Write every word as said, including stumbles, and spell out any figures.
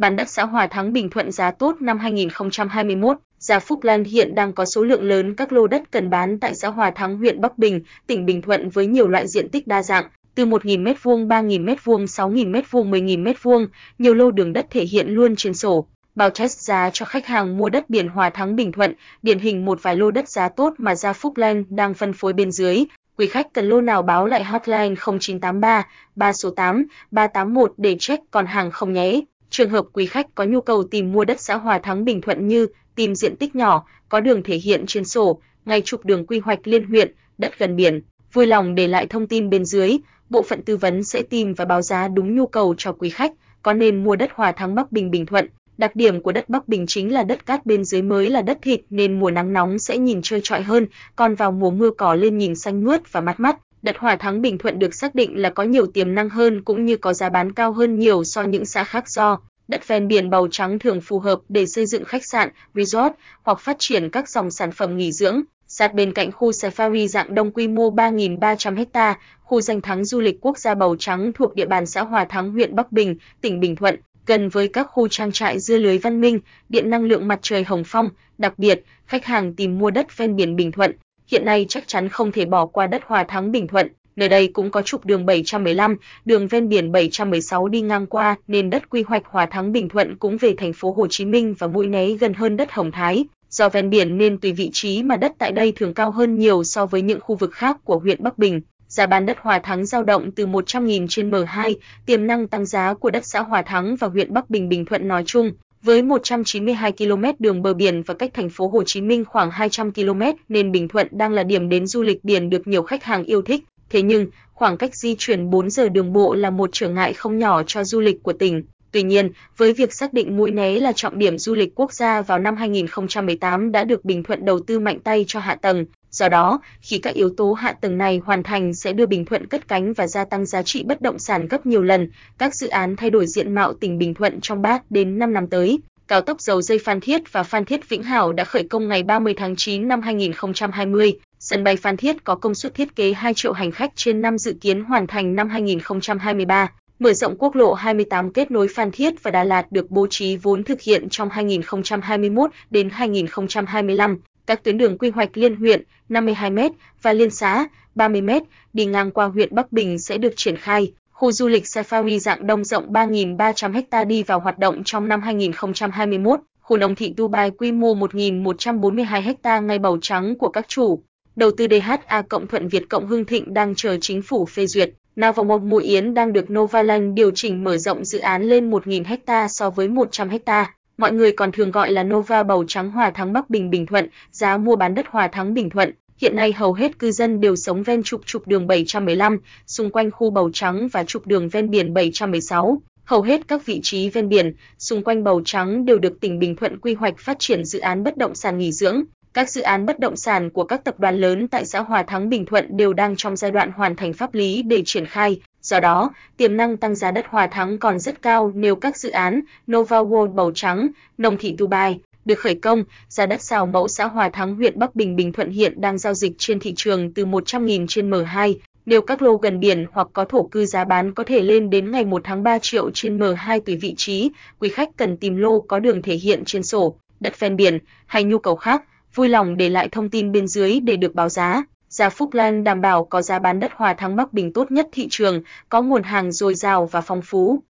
Bán đất xã Hòa Thắng Bình Thuận giá tốt năm hai nghìn không trăm hai mươi mốt, Gia Phúc Land hiện đang có số lượng lớn các lô đất cần bán tại xã Hòa Thắng, huyện Bắc Bình, tỉnh Bình Thuận với nhiều loại diện tích đa dạng, từ một nghìn mét vuông, ba nghìn mét vuông, sáu nghìn mét vuông, mười nghìn mét vuông, nhiều lô đường đất thể hiện luôn trên sổ. Báo test giá cho khách hàng mua đất biển Hòa Thắng Bình Thuận, điển hình một vài lô đất giá tốt mà Gia Phúc Land đang phân phối bên dưới. Quý khách cần lô nào báo lại hotline không chín tám ba ba số tám ba tám một để check còn hàng không nhé. Trường hợp quý khách có nhu cầu tìm mua đất xã Hòa Thắng Bình Thuận như tìm diện tích nhỏ, có đường thể hiện trên sổ, ngay trục đường quy hoạch liên huyện, đất gần biển, vui lòng để lại thông tin bên dưới, bộ phận tư vấn sẽ tìm và báo giá đúng nhu cầu cho quý khách, có nên mua đất Hòa Thắng Bắc Bình Bình Thuận. Đặc điểm của đất Bắc Bình chính là đất cát bên dưới mới là đất thịt nên mùa nắng nóng sẽ nhìn trơ trọi hơn, còn vào mùa mưa cỏ lên nhìn xanh mướt và mát mắt. Đất Hòa Thắng Bình Thuận được xác định là có nhiều tiềm năng hơn cũng như có giá bán cao hơn nhiều so với những xã khác do đất ven biển Bàu Trắng thường phù hợp để xây dựng khách sạn, resort hoặc phát triển các dòng sản phẩm nghỉ dưỡng. Sát bên cạnh khu Safari dạng đông quy mô ba nghìn ba trăm ha, khu danh thắng du lịch quốc gia Bàu Trắng thuộc địa bàn xã Hòa Thắng, huyện Bắc Bình, tỉnh Bình Thuận, gần với các khu trang trại dưa lưới Văn Minh, điện năng lượng mặt trời Hồng Phong. Đặc biệt, khách hàng tìm mua đất ven biển Bình Thuận hiện nay chắc chắn không thể bỏ qua đất Hòa Thắng Bình Thuận. Nơi đây cũng có trục đường bảy trăm mười lăm, đường ven biển bảy trăm mười sáu đi ngang qua nên đất quy hoạch Hòa Thắng Bình Thuận cũng về thành phố Hồ Chí Minh và Mũi Né gần hơn đất Hồng Thái. Do ven biển nên tùy vị trí mà đất tại đây thường cao hơn nhiều so với những khu vực khác của huyện Bắc Bình. Giá bán đất Hòa Thắng dao động từ một trăm nghìn trên M hai, tiềm năng tăng giá của đất xã Hòa Thắng và huyện Bắc Bình Bình Thuận nói chung. Với một trăm chín mươi hai ki lô mét đường bờ biển và cách thành phố Hồ Chí Minh khoảng hai trăm ki lô mét nên Bình Thuận đang là điểm đến du lịch biển được nhiều khách hàng yêu thích. Thế nhưng, khoảng cách di chuyển bốn giờ đường bộ là một trở ngại không nhỏ cho du lịch của tỉnh. Tuy nhiên, với việc xác định Mũi Né là trọng điểm du lịch quốc gia vào năm hai nghìn không trăm mười tám đã được Bình Thuận đầu tư mạnh tay cho hạ tầng. Do đó, khi các yếu tố hạ tầng này hoàn thành sẽ đưa Bình Thuận cất cánh và gia tăng giá trị bất động sản gấp nhiều lần. Các dự án thay đổi diện mạo tỉnh Bình Thuận trong ba đến năm năm tới. Cao tốc Dầu Giây Phan Thiết và Phan Thiết Vĩnh Hảo đã khởi công ngày ba mươi tháng chín năm hai nghìn không trăm hai mươi. Sân bay Phan Thiết có công suất thiết kế hai triệu hành khách trên năm dự kiến hoàn thành năm hai nghìn không trăm hai mươi ba. Mở rộng quốc lộ hai mươi tám kết nối Phan Thiết và Đà Lạt được bố trí vốn thực hiện trong hai nghìn không trăm hai mươi mốt đến hai nghìn không trăm hai mươi lăm. Các tuyến đường quy hoạch liên huyện năm mươi hai mét và liên xã ba mươi mét đi ngang qua huyện Bắc Bình sẽ được triển khai. Khu du lịch Safari dạng đông rộng ba nghìn ba trăm ha đi vào hoạt động trong năm hai nghìn không trăm hai mươi mốt. Khu Nông thị Dubai quy mô một nghìn một trăm bốn mươi hai ha ngay Bàu Trắng của các chủ đầu tư đê hát a cộng Thuận Việt cộng Hưng Thịnh đang chờ chính phủ phê duyệt. Nova World Mũi Yến đang được Nova Land điều chỉnh mở rộng dự án lên một nghìn ha so với một trăm ha. Mọi người còn thường gọi là Nova Bàu Trắng Hòa Thắng Bắc Bình Bình Thuận. Giá mua bán đất Hòa Thắng Bình Thuận hiện nay hầu hết cư dân đều sống ven trục trục đường bảy trăm mười lăm, xung quanh khu Bàu Trắng và trục đường ven biển bảy trăm mười sáu. Hầu hết các vị trí ven biển, xung quanh Bàu Trắng đều được tỉnh Bình Thuận quy hoạch phát triển dự án bất động sản nghỉ dưỡng. Các dự án bất động sản của các tập đoàn lớn tại xã Hòa Thắng Bình Thuận đều đang trong giai đoạn hoàn thành pháp lý để triển khai. Do đó, tiềm năng tăng giá đất Hòa Thắng còn rất cao nếu các dự án Nova World Bàu Trắng, Nông thị Dubai được khởi công. Giá đất xào mẫu xã Hòa Thắng huyện Bắc Bình Bình Thuận hiện đang giao dịch trên thị trường từ một trăm nghìn trên M hai. Nếu các lô gần biển hoặc có thổ cư giá bán có thể lên đến ngày một tháng ba triệu trên M hai tùy vị trí. Quý khách cần tìm lô có đường thể hiện trên sổ, đất ven biển hay nhu cầu khác. Vui lòng để lại thông tin bên dưới để được báo giá. Gia Phúc Land đảm bảo có giá bán đất Hòa Thắng Bắc Bình tốt nhất thị trường, có nguồn hàng dồi dào và phong phú.